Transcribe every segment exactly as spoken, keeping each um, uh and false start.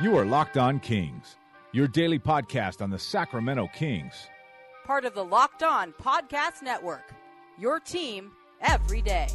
You are Locked On Kings, your daily podcast on the Sacramento Kings. Part of the Locked On Podcast Network, your team every day.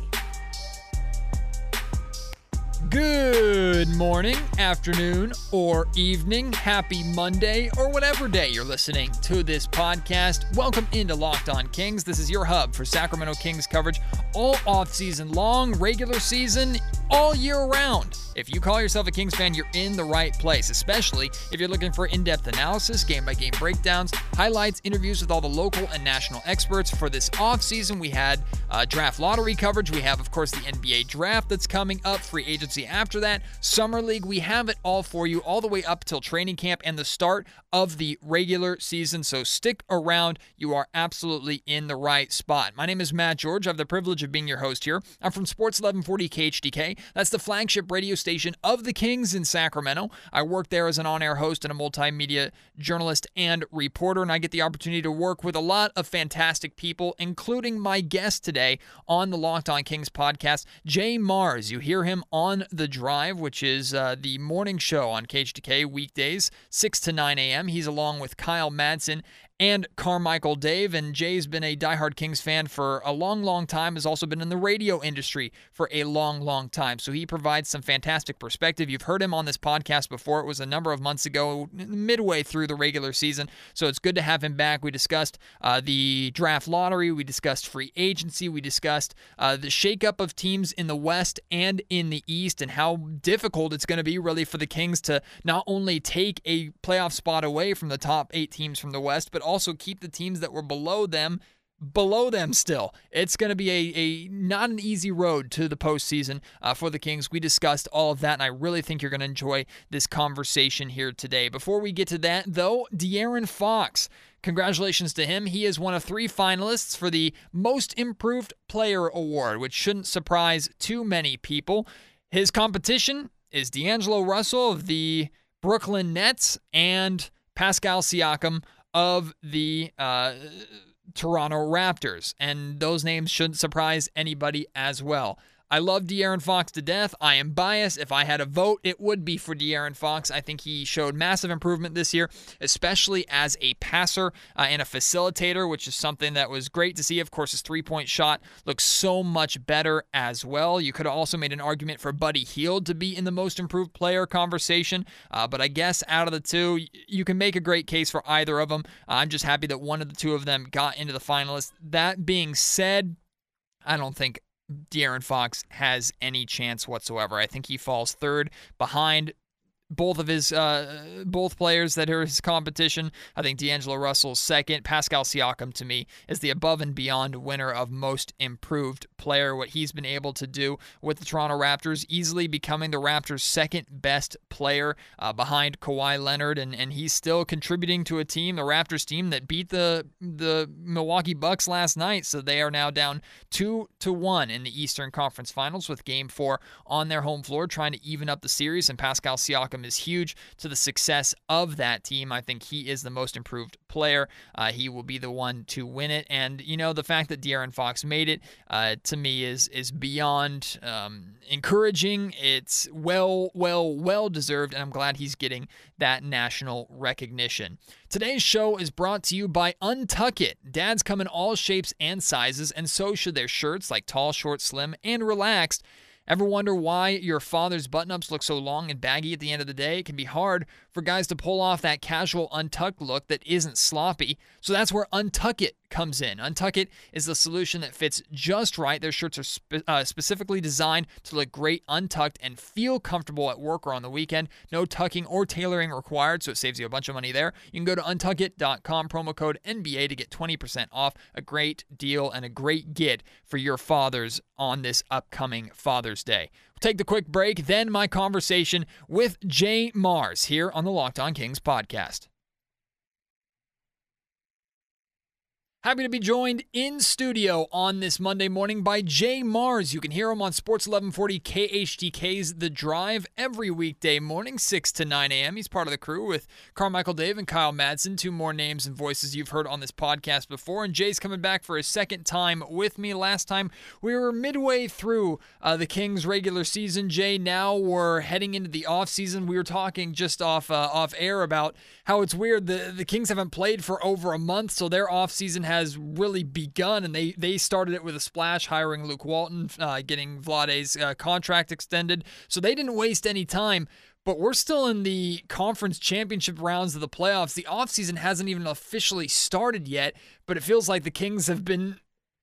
Good morning, afternoon, or evening. Happy Monday, or whatever day you're listening to this podcast. Welcome into Locked On Kings. This is your hub for Sacramento Kings coverage all offseason long, regular season, all year round. If you call yourself a Kings fan, you're in the right place, especially if you're looking for in-depth analysis, game-by-game breakdowns, highlights, interviews with all the local and national experts. For this offseason, we had uh, draft lottery coverage. We have, of course, the N B A draft that's coming up, free agency after that, Summer League. We have it all for you all the way up till training camp and the start of the regular season, so stick around. You are absolutely in the right spot. My name is Matt George. I have the privilege of being your host here. I'm from Sports eleven forty K H D K. That's the flagship radio station of the Kings in Sacramento. I work there as an on-air host and a multimedia journalist and reporter, and I get the opportunity to work with a lot of fantastic people, including my guest today on the Locked On Kings podcast, Jay Mars. You hear him on The Drive, which is uh, the morning show on K H D K weekdays, six to nine a.m. He's along with Kyle Madsen and Carmichael Dave, and Jay's been a diehard Kings fan for a long, long time, has also been in the radio industry for a long, long time, so he provides some fantastic perspective. You've heard him on this podcast before. It was a number of months ago, midway through the regular season, so it's good to have him back. We discussed uh, the draft lottery, we discussed free agency, we discussed uh, the shakeup of teams in the West and in the East, and how difficult it's going to be really for the Kings to not only take a playoff spot away from the top eight teams from the West, but also also keep the teams that were below them below them still. It's going to be a, a not an easy road to the postseason uh, for the Kings. We discussed all of that, and I really think you're going to enjoy this conversation here today. Before we get to that, though, De'Aaron Fox. Congratulations to him. He is one of three finalists for the Most Improved Player Award, which shouldn't surprise too many people. His competition is D'Angelo Russell of the Brooklyn Nets and Pascal Siakam of the uh, Toronto Raptors, and those names shouldn't surprise anybody as well. I love De'Aaron Fox to death. I am biased. If I had a vote, it would be for De'Aaron Fox. I think he showed massive improvement this year, especially as a passer uh, and a facilitator, which is something that was great to see. Of course, his three-point shot looks so much better as well. You could have also made an argument for Buddy Hield to be in the most improved player conversation, uh, but I guess out of the two, you can make a great case for either of them. I'm just happy that one of the two of them got into the finalists. That being said, I don't think De'Aaron Fox has any chance whatsoever. I think he falls third behind both of his uh, both players that are his competition. I think D'Angelo Russell's second. Pascal Siakam, to me, is the above and beyond winner of Most Improved Player. What he's been able to do with the Toronto Raptors, easily becoming the Raptors' second best player uh, behind Kawhi Leonard, and, and he's still contributing to a team, the Raptors team, that beat the the Milwaukee Bucks last night, so they are now down two to one in the Eastern Conference Finals with Game Four on their home floor, trying to even up the series, and Pascal Siakam is huge to the success of that team. I think he is the most improved player. Uh, he will be the one to win it. And, you know, the fact that De'Aaron Fox made it, uh, to me, is is beyond um, encouraging. It's well, well, well deserved, and I'm glad he's getting that national recognition. Today's show is brought to you by Untuck It. Dads come in all shapes and sizes, and so should their shirts, like tall, short, slim, and relaxed. Ever wonder why your father's button-ups look so long and baggy at the end of the day? It can be hard for guys to pull off that casual untucked look that isn't sloppy. So that's where Untuck It comes in. Untuck It is the solution that fits just right. Their shirts are spe- uh, specifically designed to look great untucked and feel comfortable at work or on the weekend. No tucking or tailoring required, so it saves you a bunch of money there. You can go to untuck it dot com, promo code N B A, to get twenty percent off. A great deal and a great get for your fathers on this upcoming Father's Day. We'll take the quick break, then my conversation with Jay Mars here on the Locked On Kings podcast. Happy to be joined in studio on this Monday morning by Jay Mars. You can hear him on Sports eleven forty K H D K's The Drive every weekday morning, six to nine a.m. He's part of the crew with Carmichael Dave and Kyle Madsen, two more names and voices you've heard on this podcast before. And Jay's coming back for his second time with me. Last time we were midway through uh, the Kings regular season, Jay. Now we're heading into the offseason. We were talking just off uh, off air about how it's weird. The, the Kings haven't played for over a month, so their offseason has has really begun, and they they started it with a splash, hiring Luke Walton, uh, getting Vlade's uh, contract extended, so they didn't waste any time. But we're still in the conference championship rounds of the playoffs. The offseason hasn't even officially started yet, but it feels like the Kings have been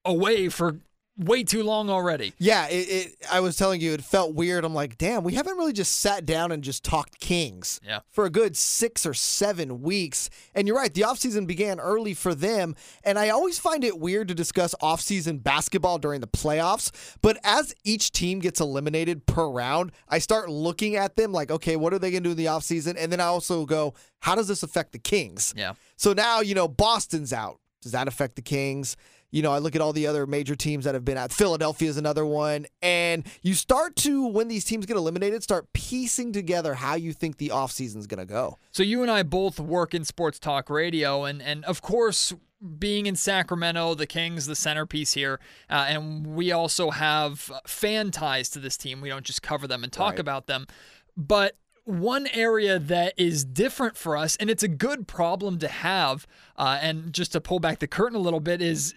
away for way too long already. Yeah, it, it, I was telling you, it felt weird. I'm like, damn, we haven't really just sat down and just talked Kings yeah. for a good six or seven weeks. And you're right, the offseason began early for them. And I always find it weird to discuss offseason basketball during the playoffs. But as each team gets eliminated per round, I start looking at them like, okay, what are they going to do in the offseason? And then I also go, how does this affect the Kings? Yeah. So now, you know, Boston's out. Does that affect the Kings? You know, I look at all the other major teams that have been out. Philadelphia is another one. And you start to, when these teams get eliminated, start piecing together how you think the offseason is going to go. So you and I both work in sports talk radio. And, and of course, being in Sacramento, the Kings, the centerpiece here. Uh, and we also have fan ties to this team. We don't just cover them and talk right. about them. But one area that is different for us, and it's a good problem to have, uh, and just to pull back the curtain a little bit, is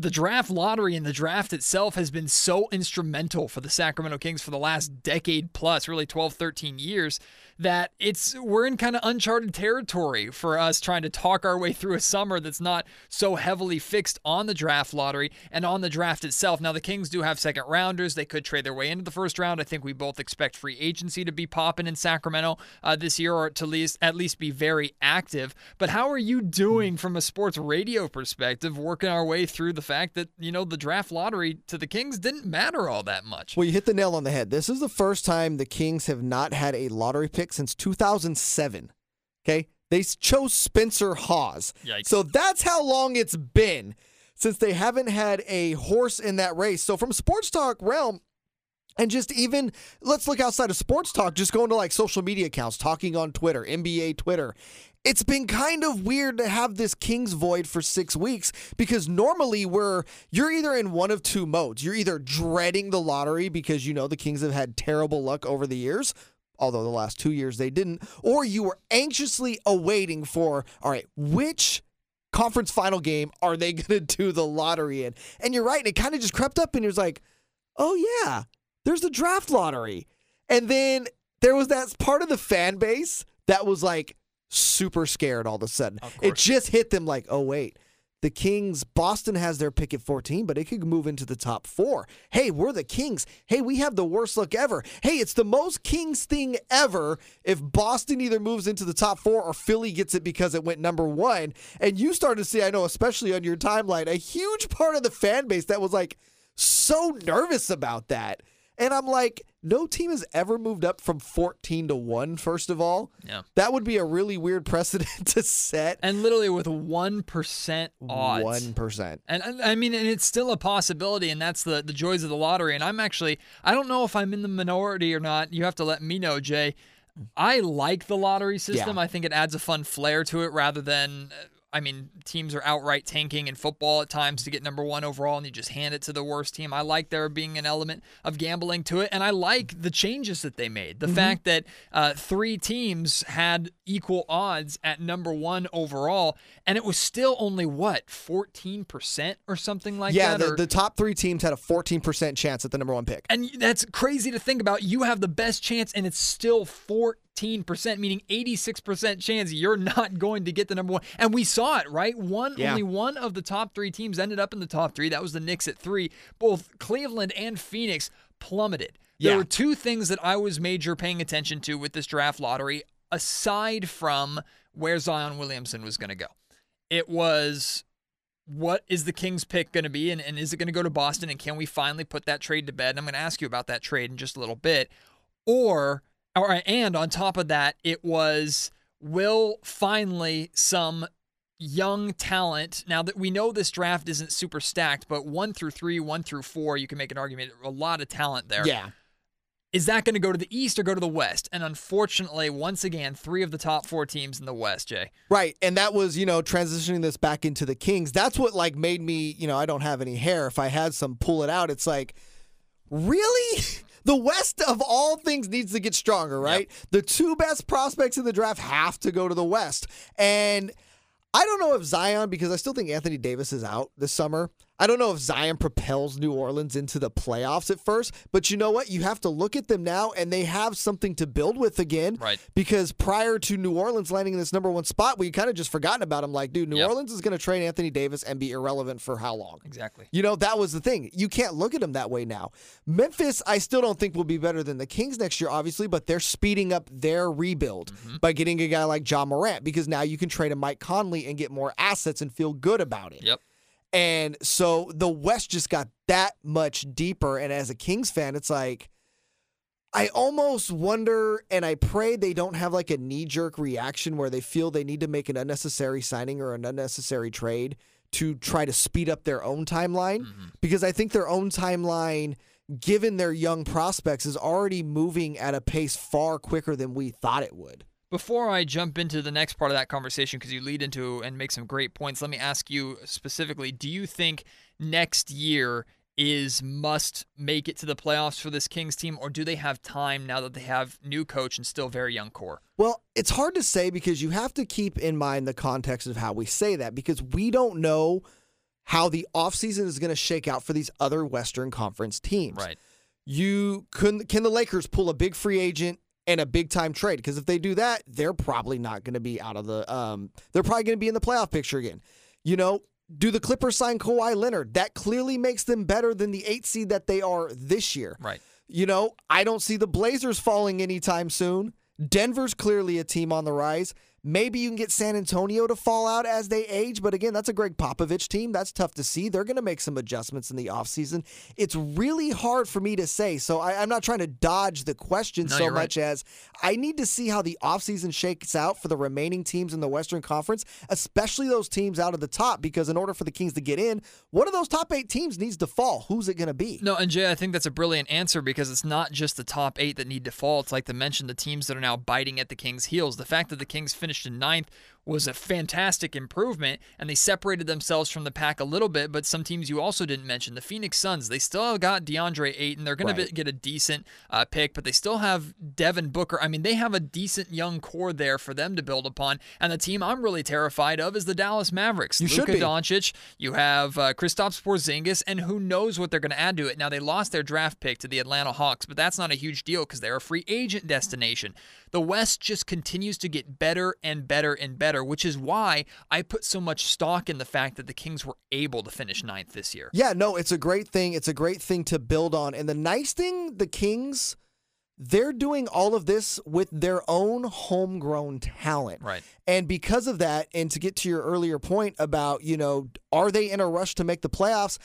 the draft lottery and the draft itself has been so instrumental for the Sacramento Kings for the last decade plus, really twelve, thirteen years, that it's we're in kind of uncharted territory for us trying to talk our way through a summer that's not so heavily fixed on the draft lottery and on the draft itself. Now, the Kings do have second rounders. They could trade their way into the first round. I think we both expect free agency to be popping in Sacramento uh, this year, or to least, at least be very active. But how are you doing from a sports radio perspective, working our way through the fact that, you know, the draft lottery to the Kings didn't matter all that much? Well, you hit the nail on the head. This is the first time the Kings have not had a lottery pick since two thousand seven. Okay? They chose Spencer Hawes. Yikes. So that's how long it's been since they haven't had a horse in that race. So from sports talk realm, and just even, let's look outside of sports talk, just going to like social media accounts, talking on Twitter, N B A Twitter. It's been kind of weird to have this Kings void for six weeks because normally we're you're either in one of two modes. You're either dreading the lottery because, you know, the Kings have had terrible luck over the years, although the last two years they didn't, or you were anxiously awaiting for, all right, which conference final game are they going to do the lottery in? And you're right, and it kind of just crept up and it was like, oh yeah, there's the draft lottery. And then there was that part of the fan base that was like super scared all of a sudden. Of it just hit them like, oh wait, the Kings, Boston has their pick at fourteen, but it could move into the top four. Hey, we're the Kings. Hey, we have the worst luck ever. Hey, it's the most Kings thing ever if Boston either moves into the top four or Philly gets it because it went number one. And you started to see, I know, especially on your timeline, a huge part of the fan base that was like so nervous about that. And I'm like, no team has ever moved up from fourteen to one, first of all. Yeah. That would be a really weird precedent to set. And literally with one percent odds. one percent. And I mean, and it's still a possibility, and that's the, the joys of the lottery. And I'm actually, I don't know if I'm in the minority or not. You have to let me know, Jay. I like the lottery system. Yeah. I think it adds a fun flair to it rather than... I mean, teams are outright tanking in football at times to get number one overall, and you just hand it to the worst team. I like there being an element of gambling to it, and I like the changes that they made. The mm-hmm. fact that uh, three teams had equal odds at number one overall, and it was still only, what, fourteen percent or something like yeah, that? Yeah, the, the top three teams had a fourteen percent chance at the number one pick. And that's crazy to think about. You have the best chance, and it's still fourteen percent, meaning eighty-six percent chance you're not going to get the number one. And we saw it, right? One, yeah. Only one of the top three teams ended up in the top three. That was the Knicks at three. Both Cleveland and Phoenix plummeted. Yeah. There were two things that I was major paying attention to with this draft lottery, aside from where Zion Williamson was going to go. It was... what is the Kings pick going to be, and, and is it going to go to Boston, and can we finally put that trade to bed? And I'm going to ask you about that trade in just a little bit. Or, or and on top of that, it was, will finally some young talent. Now that we know this draft isn't super stacked, but one through three, one through four, you can make an argument, a lot of talent there. Yeah. Is that going to go to the East or go to the West? And unfortunately, once again, three of the top four teams in the West, Jay. Right, and that was, you know, transitioning this back into the Kings. That's what, like, made me, you know, I don't have any hair. If I had some, pull it out. It's like, really? The West, of all things, needs to get stronger, right? Yep. The two best prospects in the draft have to go to the West. And I don't know if Zion, because I still think Anthony Davis is out this summer. I don't know if Zion propels New Orleans into the playoffs at first, but you know what? You have to look at them now, and they have something to build with again. Right. Because prior to New Orleans landing in this number one spot, we kind of just forgotten about them. Like, dude, New yep. Orleans is going to trade Anthony Davis and be irrelevant for how long? Exactly. You know, that was the thing. You can't look at them that way now. Memphis, I still don't think will be better than the Kings next year, obviously, but they're speeding up their rebuild mm-hmm. by getting a guy like Ja Morant, because now you can trade a Mike Conley and get more assets and feel good about it. Yep. And so the West just got that much deeper. And as a Kings fan, it's like, I almost wonder, and I pray they don't have like a knee-jerk reaction where they feel they need to make an unnecessary signing or an unnecessary trade to try to speed up their own timeline. Mm-hmm. Because I think their own timeline, given their young prospects, is already moving at a pace far quicker than we thought it would. Before I jump into the next part of that conversation, because you lead into and make some great points, let me ask you specifically, do you think next year is must make it to the playoffs for this Kings team, or do they have time now that they have new coach and still very young core? Well, it's hard to say, because you have to keep in mind the context of how we say that, because we don't know how the offseason is going to shake out for these other Western Conference teams. Right. You couldn't, can the Lakers pull a big free agent and a big-time trade? Because if they do that, they're probably not going to be out of the um, – they're probably going to be in the playoff picture again. You know, do the Clippers sign Kawhi Leonard? That clearly makes them better than the eight seed that they are this year. Right. You know, I don't see the Blazers falling anytime soon. Denver's clearly a team on the rise. Maybe you can get San Antonio to fall out as they age, but again, that's a Greg Popovich team. That's tough to see. They're going to make some adjustments in the offseason. It's really hard for me to say, so I, I'm not trying to dodge the question no, so you're right. much as I need to see how the offseason shakes out for the remaining teams in the Western Conference, especially those teams out of the top, because in order for the Kings to get in, one of those top eight teams needs to fall. Who's it going to be? No, and Jay, I think that's a brilliant answer, because it's not just the top eight that need to fall. It's like to mention the teams that are now biting at the Kings' heels. The fact that the Kings finished in ninth was a fantastic improvement, and they separated themselves from the pack a little bit, but some teams you also didn't mention. The Phoenix Suns, they still got DeAndre Ayton. They're going right. to get a decent uh, pick, but they still have Devin Booker. I mean, they have a decent young core there for them to build upon, and the team I'm really terrified of is the Dallas Mavericks. You Luka Doncic, you have uh, Kristaps Porzingis, and who knows what they're going to add to it. Now, they lost their draft pick to the Atlanta Hawks, but that's not a huge deal because they're a free agent destination. The West just continues to get better and better and better, which is why I put so much stock in the fact that the Kings were able to finish ninth this year. Yeah, no, it's a great thing. It's a great thing to build on. And the nice thing, the Kings, they're doing all of this with their own homegrown talent. Right. And because of that, and to get to your earlier point about, you know, are they in a rush to make the playoffs?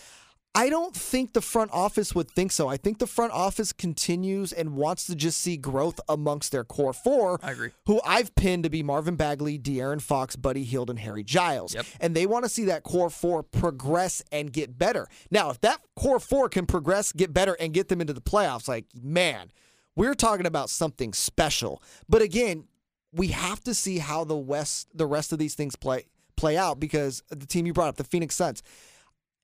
I don't think the front office would think so. I think the front office continues and wants to just see growth amongst their core four, I agree. Who I've pinned to be Marvin Bagley, De'Aaron Fox, Buddy Hield, and Harry Giles. Yep. And they want to see that core four progress and get better. Now, if that core four can progress, get better, and get them into the playoffs, like, man, we're talking about something special. But again, we have to see how the West, the rest of these things play play out, because the team you brought up, the Phoenix Suns,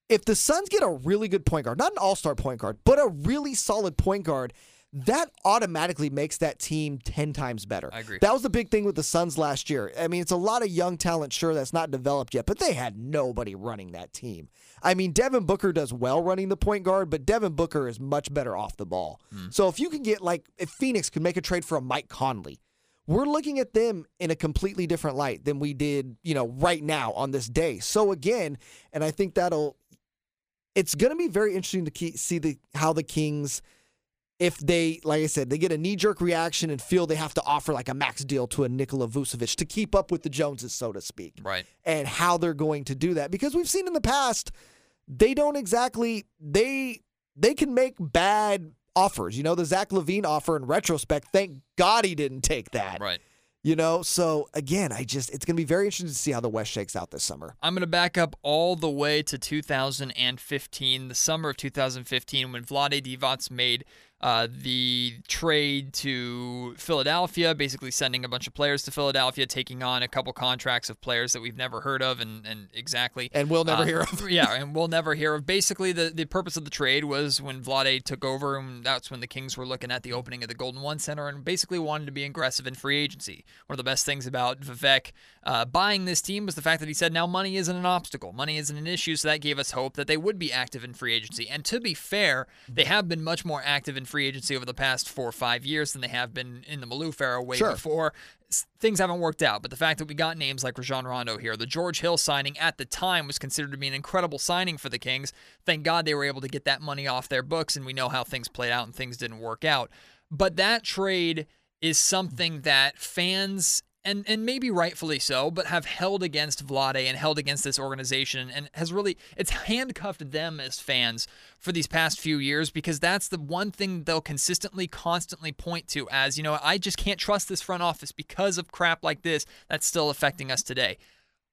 if the Suns get a really good point guard, not an all-star point guard, but a really solid point guard, that automatically makes that team ten times better. I agree. That was the big thing with the Suns last year. I mean, it's a lot of young talent, sure, that's not developed yet, but they had nobody running that team. I mean, Devin Booker does well running the point guard, but Devin Booker is much better off the ball. Mm. So if you can get, like, if Phoenix could make a trade for a Mike Conley, we're looking at them in a completely different light than we did, you know, right now on this day. So again, and I think that'll, it's going to be very interesting to see the, how the Kings, if they, like I said, they get a knee-jerk reaction and feel they have to offer like a max deal to a Nikola Vucevic to keep up with the Joneses, so to speak. Right. And how they're going to do that. Because we've seen in the past, they don't exactly, they they can make bad offers. You know, the Zach LaVine offer in retrospect, thank God he didn't take that. Right. You know, so again, I just, it's going to be very interesting to see how the West shakes out this summer. I'm going to back up all the way to two thousand fifteen, the summer of two thousand fifteen, when Vlade Divac made uh, the trade to Philadelphia, basically sending a bunch of players to Philadelphia, taking on a couple contracts of players that we've never heard of and, and exactly. And we'll never uh, hear of. Yeah, and we'll never hear of. Basically, the, the purpose of the trade was when Vlade took over, and that's when the Kings were looking at the opening of the Golden One Center and basically wanted to be aggressive in free agency. One of the best things about Vivek uh, buying this team was the fact that he said now money isn't an obstacle. Money isn't an issue, so that gave us hope that they would be active in free agency. And to be fair, they have been much more active in free agency over the past four or five years than they have been in the Maloof era way sure. before. Things haven't worked out, but the fact that we got names like Rajon Rondo here, the George Hill signing at the time was considered to be an incredible signing for the Kings. Thank God they were able to get that money off their books, and we know how things played out and things didn't work out. But that trade is something that fans, and and maybe rightfully so, but have held against Vlade and held against this organization, and has really, it's handcuffed them as fans for these past few years, because that's the one thing they'll consistently, constantly point to as, you know, I just can't trust this front office because of crap like this that's still affecting us today.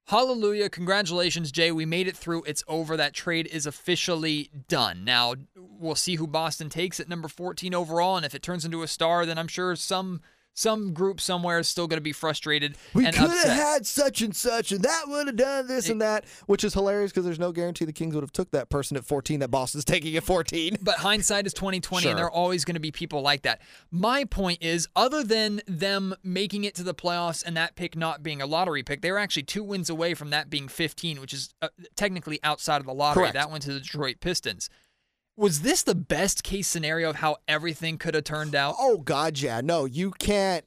Hallelujah. Congratulations, Jay. We made it through. It's over. That trade is officially done. Now, we'll see who Boston takes at number fourteen overall, and if it turns into a star, then I'm sure some some group somewhere is still going to be frustrated we and upset. We could have had such and such, and that would have done this it, and that, which is hilarious because there's no guarantee the Kings would have took that person at fourteen that Boston's taking at fourteen. But hindsight is twenty twenty, sure. and there are always going to be people like that. My point is, other than them making it to the playoffs and that pick not being a lottery pick, they were actually two wins away from that being fifteen, which is uh, technically outside of the lottery. Correct. That went to the Detroit Pistons. Was this the best case scenario of how everything could have turned out? Oh, God, yeah. No, you can't.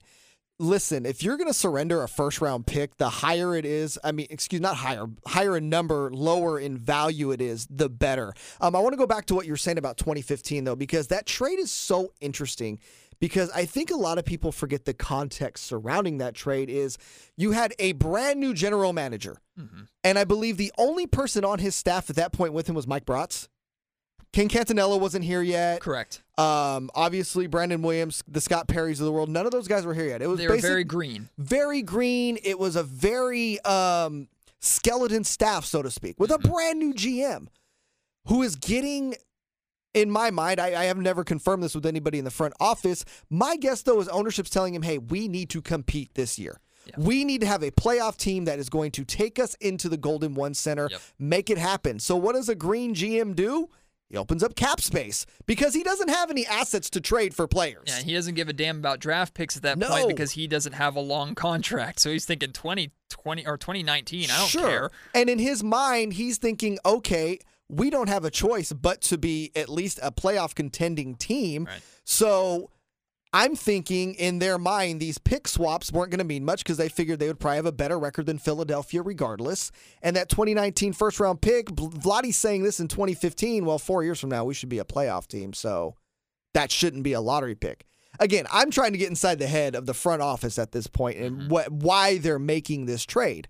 Listen, if you're going to surrender a first-round pick, the higher it is, I mean, excuse not higher, higher in number, lower in value it is, the better. Um, I want to go back to what you were saying about twenty fifteen, though, because that trade is so interesting. Because I think a lot of people forget the context surrounding that trade is you had a brand new general manager. Mm-hmm. And I believe the only person on his staff at that point with him was Mike Bratz. Ken Cantinella wasn't here yet. Correct. Um, obviously, Brandon Williams, the Scott Perrys of the world, none of those guys were here yet. It was they were very green. Very green. It was a very um, skeleton staff, so to speak, with mm-hmm. a brand new G M who is getting, in my mind, I, I have never confirmed this with anybody in the front office. My guess, though, is ownership's telling him, hey, we need to compete this year. Yeah. We need to have a playoff team that is going to take us into the Golden One Center, yep. make it happen. So what does a green G M do? He opens up cap space because he doesn't have any assets to trade for players. Yeah, he doesn't give a damn about draft picks at that no. point because he doesn't have a long contract. So he's thinking twenty twenty or twenty nineteen, I don't sure. care. And in his mind, he's thinking, okay, we don't have a choice but to be at least a playoff contending team. Right. So I'm thinking in their mind, these pick swaps weren't going to mean much because they figured they would probably have a better record than Philadelphia regardless. And that twenty nineteen first-round pick, Vlade's saying this in twenty fifteen, well, four years from now, we should be a playoff team, so that shouldn't be a lottery pick. Again, I'm trying to get inside the head of the front office at this point and mm-hmm. what, why they're making this trade.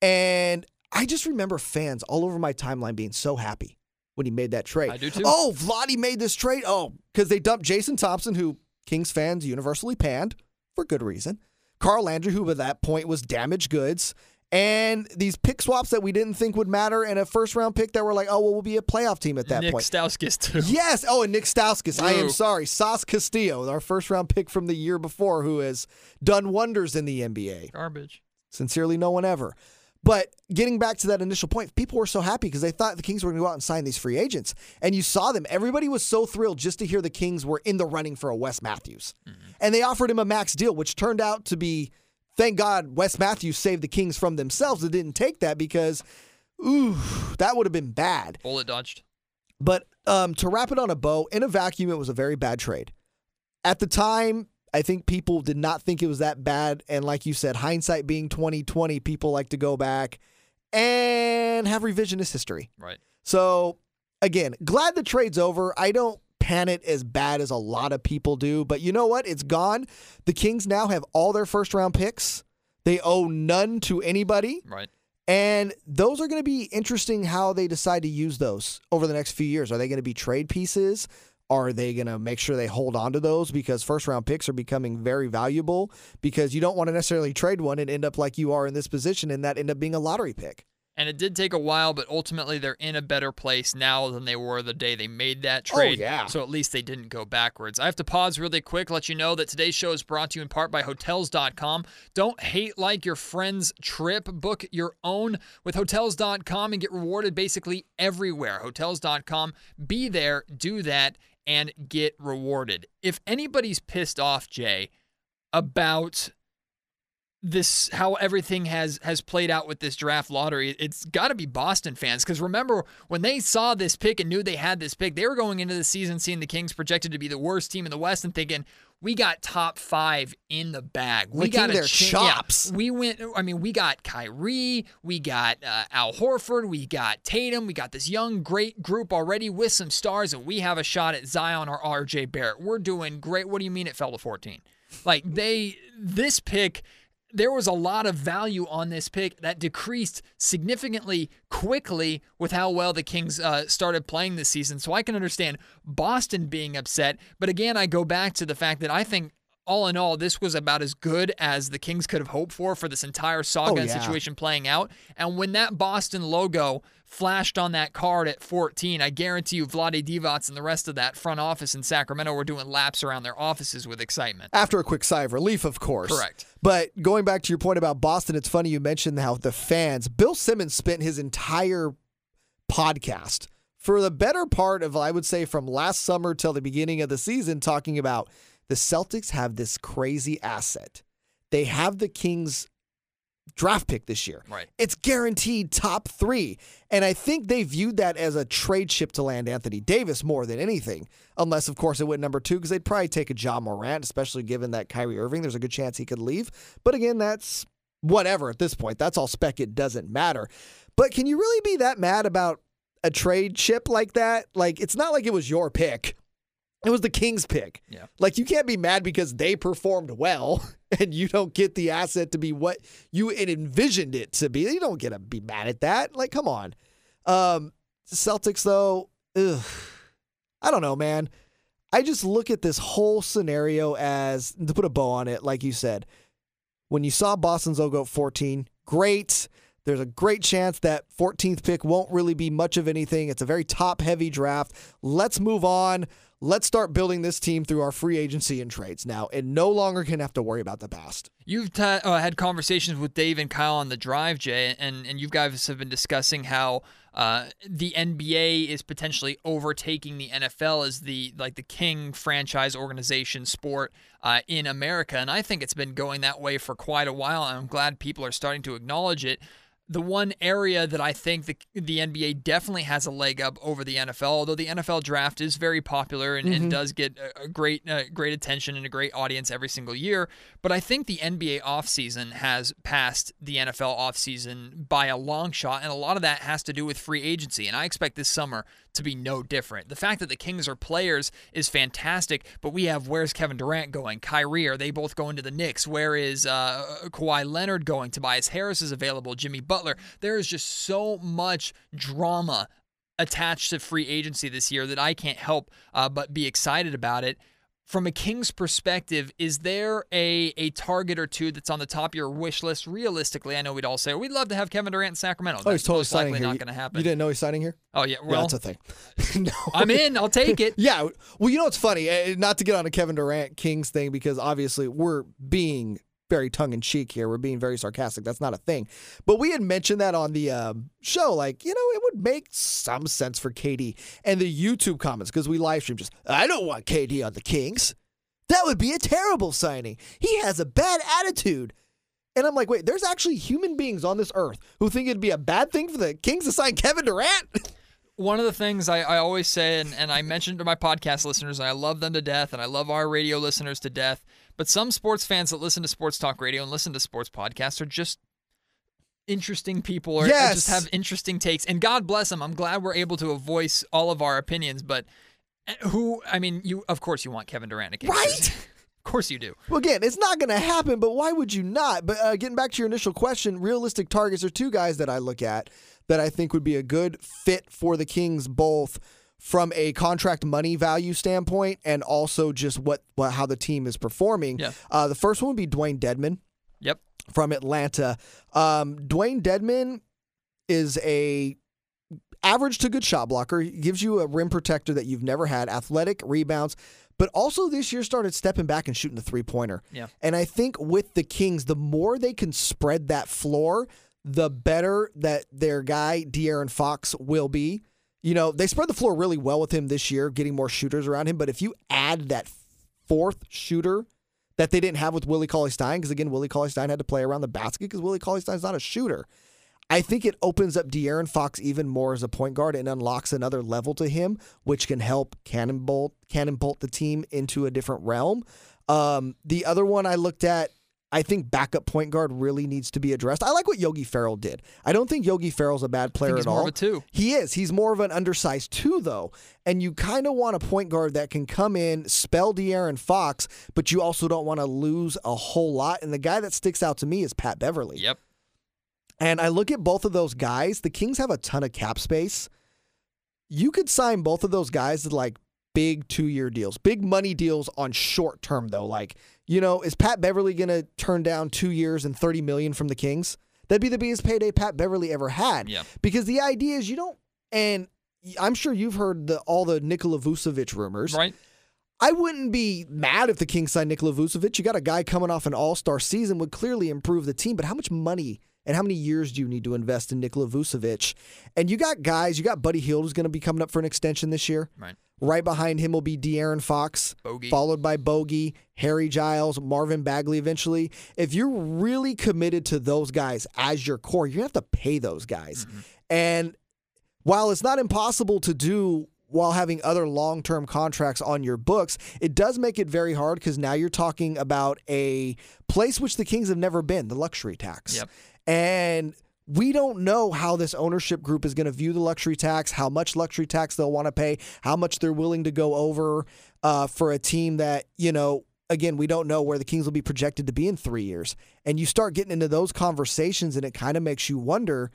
And I just remember fans all over my timeline being so happy when he made that trade. I do too. Oh, Vlade made this trade? Oh, because they dumped Jason Thompson, who Kings fans universally panned, for good reason. Carl Landry, who at that point was damaged goods, and these pick swaps that we didn't think would matter, and a first-round pick that were like, oh, well, we'll be a playoff team at that Nick point. Nick Stauskas, too. Yes! Oh, and Nick Stauskas. Ooh. I am sorry. Sas Castillo, our first-round pick from the year before, who has done wonders in the N B A. Garbage. Sincerely, no one ever. But getting back to that initial point, people were so happy because they thought the Kings were going to go out and sign these free agents. And you saw them. Everybody was so thrilled just to hear the Kings were in the running for a Wes Matthews. Mm-hmm. And they offered him a max deal, which turned out to be, thank God, Wes Matthews saved the Kings from themselves. They didn't take that because, ooh, that would have been bad. Bullet dodged. But um, to wrap it on a bow, in a vacuum, it was a very bad trade. At the time, I think people did not think it was that bad, and like you said, hindsight being twenty twenty, people like to go back and have revisionist history. Right. So, again, glad the trade's over. I don't pan it as bad as a lot of people do, but you know what? It's gone. The Kings now have all their first-round picks. They owe none to anybody. Right. And those are going to be interesting how they decide to use those over the next few years. Are they going to be trade pieces? Are they going to make sure they hold on to those? Because first-round picks are becoming very valuable, because you don't want to necessarily trade one and end up like you are in this position, and that end up being a lottery pick. And it did take a while, but ultimately they're in a better place now than they were the day they made that trade. Oh, yeah. So at least they didn't go backwards. I have to pause really quick, let you know that today's show is brought to you in part by Hotels dot com. Don't hate like your friend's trip. Book your own with Hotels dot com and get rewarded basically everywhere. Hotels dot com. Be there, do that, and get rewarded. If anybody's pissed off, Jay, about this, how everything has has played out with this draft lottery, it's got to be Boston fans, because remember when they saw this pick and knew they had this pick, they were going into the season seeing the Kings projected to be the worst team in the West and thinking, we got top five in the bag. We Licking got their ch- chops. Yeah, we went. I mean, we got Kyrie, we got uh, Al Horford, we got Tatum, we got this young great group already with some stars, and we have a shot at Zion or R J Barrett. We're doing great. What do you mean it fell to fourteen? Like they, this pick. There was a lot of value on this pick that decreased significantly quickly with how well the Kings uh, started playing this season. So I can understand Boston being upset. But again, I go back to the fact that I think all in all, this was about as good as the Kings could have hoped for for this entire saga oh, yeah. and situation playing out. And when that Boston logo flashed on that card at fourteen, I guarantee you Vlade Divac and the rest of that front office in Sacramento were doing laps around their offices with excitement. After a quick sigh of relief, of course. Correct. But going back to your point about Boston, it's funny you mentioned how the fans, Bill Simmons spent his entire podcast for the better part of, I would say, from last summer till the beginning of the season talking about the Celtics have this crazy asset. They have the Kings draft pick this year. Right. It's guaranteed top three. And I think they viewed that as a trade chip to land Anthony Davis more than anything. Unless, of course, it went number two, because they'd probably take a Ja Morant, especially given that Kyrie Irving, there's a good chance he could leave. But again, that's whatever at this point. That's all spec. It doesn't matter. But can you really be that mad about a trade chip like that? Like, it's not like it was your pick. It was the Kings' pick. Yeah. Like, you can't be mad because they performed well and you don't get the asset to be what you envisioned it to be. You don't get to be mad at that. Like, come on. Um, Celtics, though, ugh, I don't know, man. I just look at this whole scenario as, to put a bow on it, like you said, when you saw Boston's logo at fourteen, great. There's a great chance that fourteenth pick won't really be much of anything. It's a very top-heavy draft. Let's move on. Let's start building this team through our free agency and trades now, and no longer can have to worry about the past. You've t- uh, had conversations with Dave and Kyle on The Drive, Jay, and, and you guys have been discussing how uh, the N B A is potentially overtaking the N F L as the like the king franchise organization sport uh, in America, and I think it's been going that way for quite a while, and I'm glad people are starting to acknowledge it. The one area that I think the, the N B A definitely has a leg up over the N F L, although the N F L draft is very popular and, mm-hmm. and does get a, a great uh, great attention and a great audience every single year, but I think the N B A offseason has passed the N F L offseason by a long shot, and a lot of that has to do with free agency, and I expect this summer to be no different. The fact that the Kings are players is fantastic, but we have, where's Kevin Durant going? Kyrie, are they both going to the Knicks? Where is uh, Kawhi Leonard going? Tobias Harris is available. Jimmy Butler. There is just so much drama attached to free agency this year that I can't help uh, but be excited about it. From a Kings perspective, is there a, a target or two that's on the top of your wish list? Realistically, I know we'd all say, we'd love to have Kevin Durant in Sacramento. Oh, he's totally signing here. That's most likely not going to happen. You didn't know he's signing here? Oh, yeah. Well, yeah, that's a thing. No. I'm in. I'll take it. Yeah. Well, you know what's funny? Not to get on a Kevin Durant Kings thing, because obviously we're being very tongue-in-cheek here. We're being very sarcastic. That's not a thing. But we had mentioned that on the um, show. Like, you know, it would make some sense for K D. And the YouTube comments, because we live stream just, I don't want K D on the Kings. That would be a terrible signing. He has a bad attitude. And I'm like, wait, there's actually human beings on this earth who think it'd be a bad thing for the Kings to sign Kevin Durant? One of the things I, I always say, and, and I mentioned to my podcast listeners, and I love them to death, and I love our radio listeners to death, but some sports fans that listen to sports talk radio and listen to sports podcasts are just interesting people, or, yes. or just have interesting takes. And God bless them. I'm glad we're able to voice all of our opinions. But who, I mean, you of course you want Kevin Durant again. Right? Of course you do. Well, again, it's not going to happen, but why would you not? But uh, getting back to your initial question, realistic targets are two guys that I look at that I think would be a good fit for the Kings, both from a contract money value standpoint and also just what, what how the team is performing. Yeah. Uh, the first one would be Dewayne Dedmon. Yep. From Atlanta. Um, Dewayne Dedmon is a average to good shot blocker. He gives you a rim protector that you've never had, athletic rebounds, but also this year started stepping back and shooting the three-pointer. Yeah. And I think with the Kings, the more they can spread that floor, the better that their guy, De'Aaron Fox, will be. You know, they spread the floor really well with him this year, getting more shooters around him. But if you add that fourth shooter that they didn't have with Willie Cauley-Stein, because, again, Willie Cauley-Stein had to play around the basket because Willie Cauley-Stein's not a shooter, I think it opens up De'Aaron Fox even more as a point guard and unlocks another level to him, which can help cannonbolt, cannonbolt the team into a different realm. Um, the other one I looked at, I think backup point guard really needs to be addressed. I like what Yogi Ferrell did. I don't think Yogi Ferrell's a bad player at all. He's more of a two. He is. He's more of an undersized two, though. And you kind of want a point guard that can come in, spell De'Aaron Fox, but you also don't want to lose a whole lot. And the guy that sticks out to me is Pat Beverley. Yep. And I look at both of those guys. The Kings have a ton of cap space. You could sign both of those guys to like big two-year deals, big money deals on short term, though. Like, you know, is Pat Beverley going to turn down two years and thirty million dollars from the Kings? That'd be the biggest payday Pat Beverley ever had. Yeah. Because the idea is you don't, and I'm sure you've heard the, all the Nikola Vucevic rumors. Right. I wouldn't be mad if the Kings signed Nikola Vucevic. You got a guy coming off an all-star season, would clearly improve the team, but how much money and how many years do you need to invest in Nikola Vucevic? And you got guys, you got Buddy Hield, who's going to be coming up for an extension this year. Right. Right behind him will be De'Aaron Fox, Bogie, followed by Bogie, Harry Giles, Marvin Bagley eventually. If you're really committed to those guys as your core, you're going to have to pay those guys. Mm-hmm. And while it's not impossible to do while having other long-term contracts on your books, it does make it very hard because now you're talking about a place which the Kings have never been, the luxury tax. Yep. And we don't know how this ownership group is going to view the luxury tax, how much luxury tax they'll want to pay, how much they're willing to go over uh, for a team that, you know, again, we don't know where the Kings will be projected to be in three years. And you start getting into those conversations, and it kind of makes you wonder,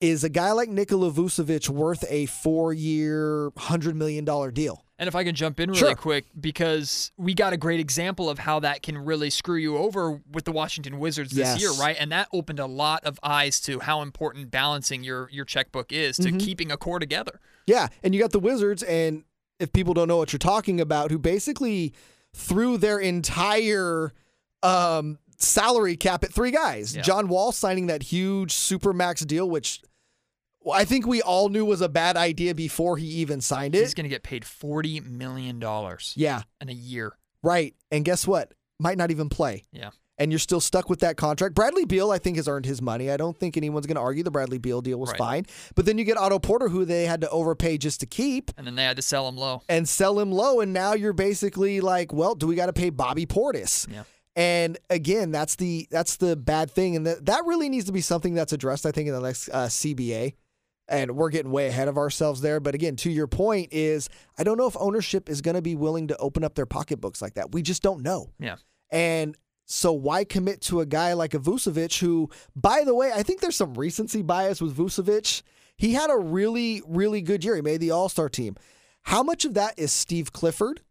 is a guy like Nikola Vucevic worth a four-year, one hundred million dollars deal? And if I can jump in really sure. quick, because we got a great example of how that can really screw you over with the Washington Wizards this yes. year, right? And that opened a lot of eyes to how important balancing your, your checkbook is to mm-hmm. keeping a core together. Yeah, and you got the Wizards, and if people don't know what you're talking about, who basically threw their entire um, salary cap at three guys. Yeah. John Wall signing that huge supermax deal, which I think we all knew was a bad idea before he even signed it. He's going to get paid forty million dollars yeah. in a year. Right. And guess what? Might not even play. Yeah. And you're still stuck with that contract. Bradley Beal, I think, has earned his money. I don't think anyone's going to argue the Bradley Beal deal was right. fine. But then you get Otto Porter, who they had to overpay just to keep. And then they had to sell him low. And sell him low. And now you're basically like, well, do we got to pay Bobby Portis? Yeah. And again, that's the that's the bad thing. And th- that really needs to be something that's addressed, I think, in the next uh, C B A. And we're getting way ahead of ourselves there. But again, to your point is, I don't know if ownership is going to be willing to open up their pocketbooks like that. We just don't know. Yeah. And so why commit to a guy like a Vucevic who, by the way, I think there's some recency bias with Vucevic. He had a really, really good year. He made the All-Star team. How much of that is Steve Clifford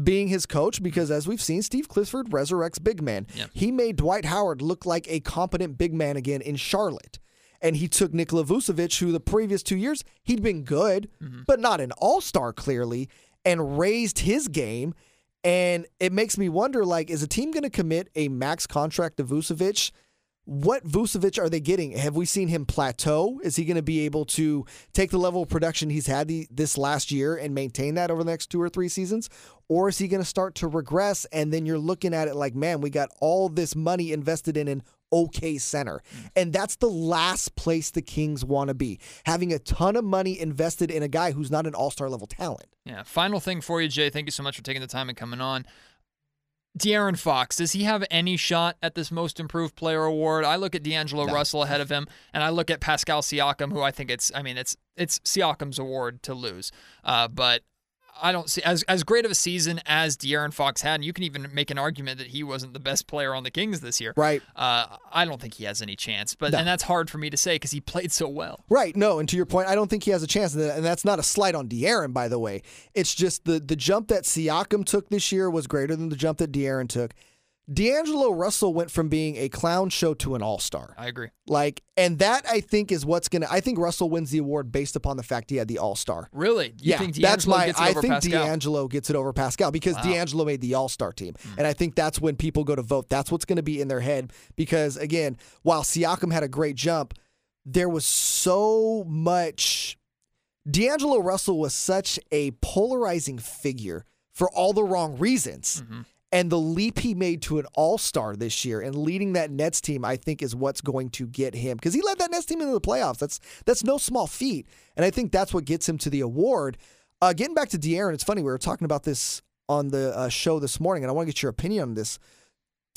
being his coach? Because as we've seen, Steve Clifford resurrects big man. Yeah. He made Dwight Howard look like a competent big man again in Charlotte. And he took Nikola Vucevic, who the previous two years, he'd been good, mm-hmm. but not an all-star clearly, and raised his game. And it makes me wonder, like, is a team going to commit a max contract to Vucevic? What Vucevic are they getting? Have we seen him plateau? Is he going to be able to take the level of production he's had the, this last year and maintain that over the next two or three seasons? Or is he going to start to regress? And then you're looking at it like, man, we got all this money invested in an okay center. And that's the last place the Kings want to be, having a ton of money invested in a guy who's not an all-star level talent. Yeah. Final thing for you, Jay. Thank you so much for taking the time and coming on. De'Aaron Fox, does he have any shot at this Most Improved Player award? I look at D'Angelo no. Russell ahead of him, and I look at Pascal Siakam, who I think it's, I mean, it's it's Siakam's award to lose. Uh, but I don't see as as great of a season as De'Aaron Fox had, and you can even make an argument that he wasn't the best player on the Kings this year. Right. Uh, I don't think he has any chance, but no. and that's hard for me to say because he played so well. Right. No, and to your point, I don't think he has a chance, and that's not a slight on De'Aaron, by the way. It's just the the jump that Siakam took this year was greater than the jump that De'Aaron took. D'Angelo Russell went from being a clown show to an all-star. I agree. Like, and that I think is what's gonna. I think Russell wins the award based upon the fact he had the all-star. Really? You yeah. Think that's my. Gets it I over think Pascal? D'Angelo gets it over Pascal because wow. D'Angelo made the all-star team, mm. and I think that's when people go to vote. That's what's going to be in their head because again, while Siakam had a great jump, there was so much. D'Angelo Russell was such a polarizing figure for all the wrong reasons. Mm-hmm. And the leap he made to an all-star this year and leading that Nets team, I think, is what's going to get him. Because he led that Nets team into the playoffs. That's that's no small feat. And I think that's what gets him to the award. Uh, getting back to De'Aaron, it's funny. We were talking about this on the uh, show this morning, and I want to get your opinion on this.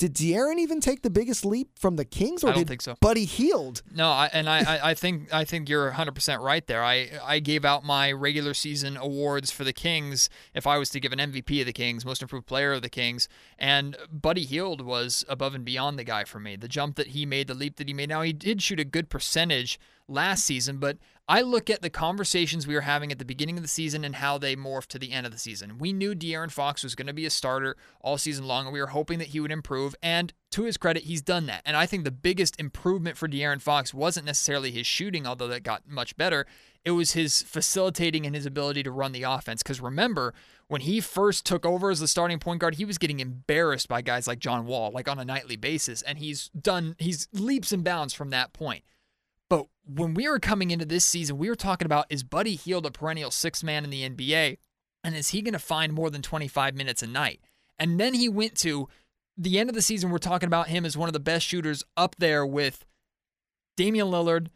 Did De'Aaron even take the biggest leap from the Kings, or I don't did think so. Buddy Hield? No, I, and I, I think I think you're one hundred percent right there. I, I gave out my regular season awards for the Kings if I was to give an M V P of the Kings, most improved player of the Kings, and Buddy Hield was above and beyond the guy for me. The jump that he made, the leap that he made. Now, he did shoot a good percentage last season, but I look at the conversations we were having at the beginning of the season and how they morphed to the end of the season. We knew De'Aaron Fox was going to be a starter all season long, and we were hoping that he would improve, and to his credit, he's done that. And I think the biggest improvement for De'Aaron Fox wasn't necessarily his shooting, although that got much better. It was his facilitating and his ability to run the offense. Because remember, when he first took over as the starting point guard, he was getting embarrassed by guys like John Wall, like on a nightly basis, and he's done, he's leaps and bounds from that point. But when we were coming into this season, we were talking about, is Buddy Hield a perennial sixth man in the N B A? And is he going to find more than twenty-five minutes a night? And then he went to the end of the season, we're talking about him as one of the best shooters up there with Damian Lillard,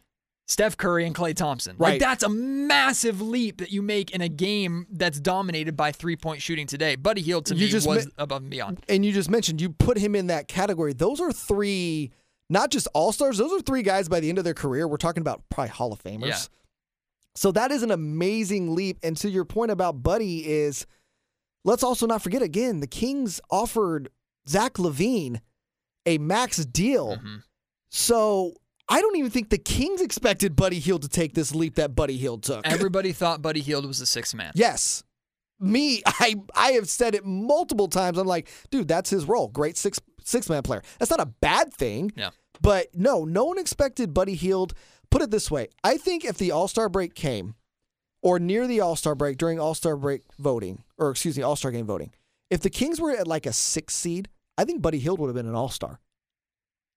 Steph Curry, and Klay Thompson. Right. Like, that's a massive leap that you make in a game that's dominated by three-point shooting today. Buddy Hield, to you me, was me- above and beyond. And you just mentioned, you put him in that category. Those are three... Not just all-stars, those are three guys by the end of their career. We're talking about probably Hall of Famers. Yeah. So that is an amazing leap. And to your point about Buddy is, let's also not forget, again, the Kings offered Zach LaVine a max deal. Mm-hmm. So I don't even think the Kings expected Buddy Hield to take this leap that Buddy Hield took. Everybody thought Buddy Hield was a sixth man. Yes. Me, I I have said it multiple times. I'm like, dude, that's his role. Great six, six-man player. That's not a bad thing. Yeah. But no, no one expected Buddy Hield. Put it this way. I think if the All-Star break came, or near the All-Star break, during All-Star break voting, or excuse me, All-Star game voting, if the Kings were at like a sixth seed, I think Buddy Hield would have been an All-Star.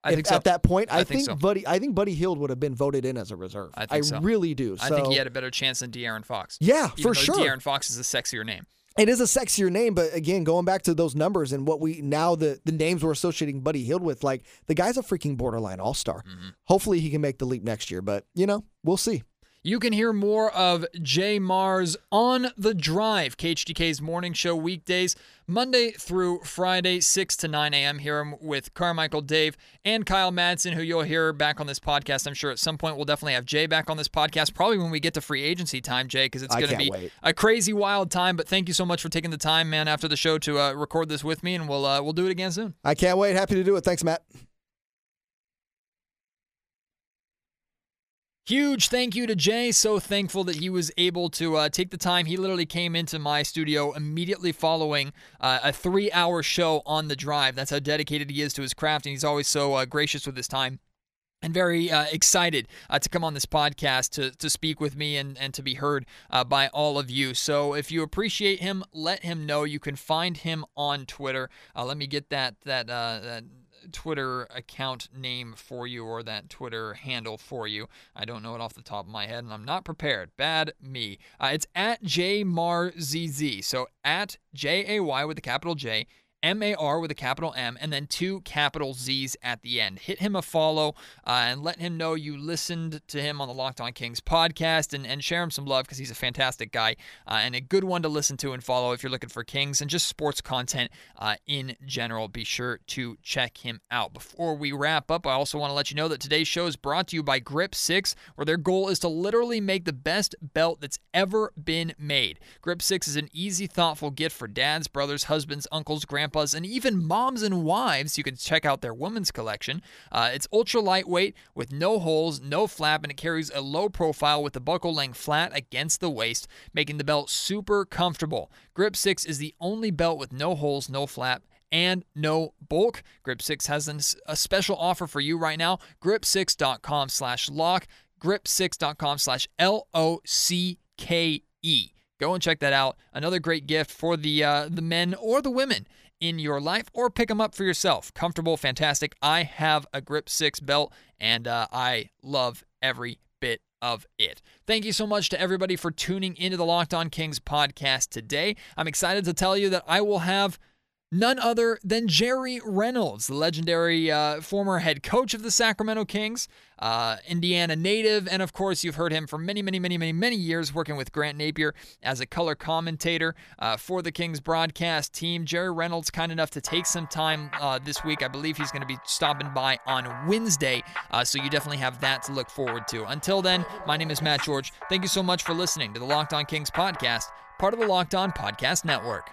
I if, think so. At that point, I, I think, think so. Buddy I think Buddy Hield would have been voted in as a reserve. I, think I so. really do. So, I think he had a better chance than De'Aaron Fox. Yeah, even for sure. De'Aaron Fox is a sexier name. It is a sexier name, but again, going back to those numbers and what we now the, the names we're associating Buddy Hield with, like the guy's a freaking borderline all-star. Mm-hmm. Hopefully he can make the leap next year, but you know, we'll see. You can hear more of Jay Mars on The Drive, K H D K's morning show weekdays, Monday through Friday, six to nine a.m. Hear him with Carmichael Dave and Kyle Madsen, who you'll hear back on this podcast. I'm sure at some point we'll definitely have Jay back on this podcast, probably when we get to free agency time, Jay, because it's going to be wait. a crazy, wild time. But thank you so much for taking the time, man, after the show to uh, record this with me, and we'll uh, we'll do it again soon. I can't wait. Happy to do it. Thanks, Matt. Huge thank you to Jay. So thankful that he was able to uh, take the time. He literally came into my studio immediately following uh, a three-hour show on The Drive. That's how dedicated he is to his craft, and he's always so uh, gracious with his time. And very uh, excited uh, to come on this podcast to to speak with me and, and to be heard uh, by all of you. So if you appreciate him, let him know. You can find him on Twitter. Uh, let me get that that, uh, that Twitter account name for you, or that Twitter handle for you. I don't know it off the top of my head, and I'm not prepared. Bad me. Uh, it's at J Mars Z Z. So at J A Y with a capital J M A R with a capital M, and then two capital Z's at the end. Hit him a follow uh, and let him know you listened to him on the Locked On Kings podcast, and, and share him some love because he's a fantastic guy uh, and a good one to listen to and follow if you're looking for Kings and just sports content uh, in general. Be sure to check him out. Before we wrap up, I also want to let you know that today's show is brought to you by Grip six, where their goal is to literally make the best belt that's ever been made. Grip six is an easy, thoughtful gift for dads, brothers, husbands, uncles, grandpas, and even moms and wives. You can check out their women's collection. Uh, it's ultra lightweight with no holes, no flap, and it carries a low profile with the buckle laying flat against the waist, making the belt super comfortable. Grip six is the only belt with no holes, no flap, and no bulk. Grip six has a special offer for you right now. Grip six dot com slash lock. Grip six dot com slash L O C K E. Go and check that out. Another great gift for the uh, the men or the women in your life, or pick them up for yourself. Comfortable, fantastic. I have a Grip six belt, and uh, I love every bit of it. Thank you so much to everybody for tuning into the Locked On Kings podcast today. I'm excited to tell you that I will have none other than Jerry Reynolds, the legendary uh, former head coach of the Sacramento Kings, uh, Indiana native, and of course you've heard him for many, many, many, many, many years working with Grant Napier as a color commentator uh, for the Kings broadcast team. Jerry Reynolds, kind enough to take some time uh, this week. I believe he's going to be stopping by on Wednesday, uh, so you definitely have that to look forward to. Until then, my name is Matt George. Thank you so much for listening to the Locked On Kings podcast, part of the Locked On Podcast Network.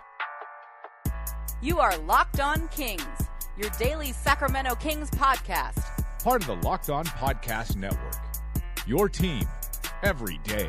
You are Locked On Kings, your daily Sacramento Kings podcast. Part of the Locked On Podcast Network, your team every day.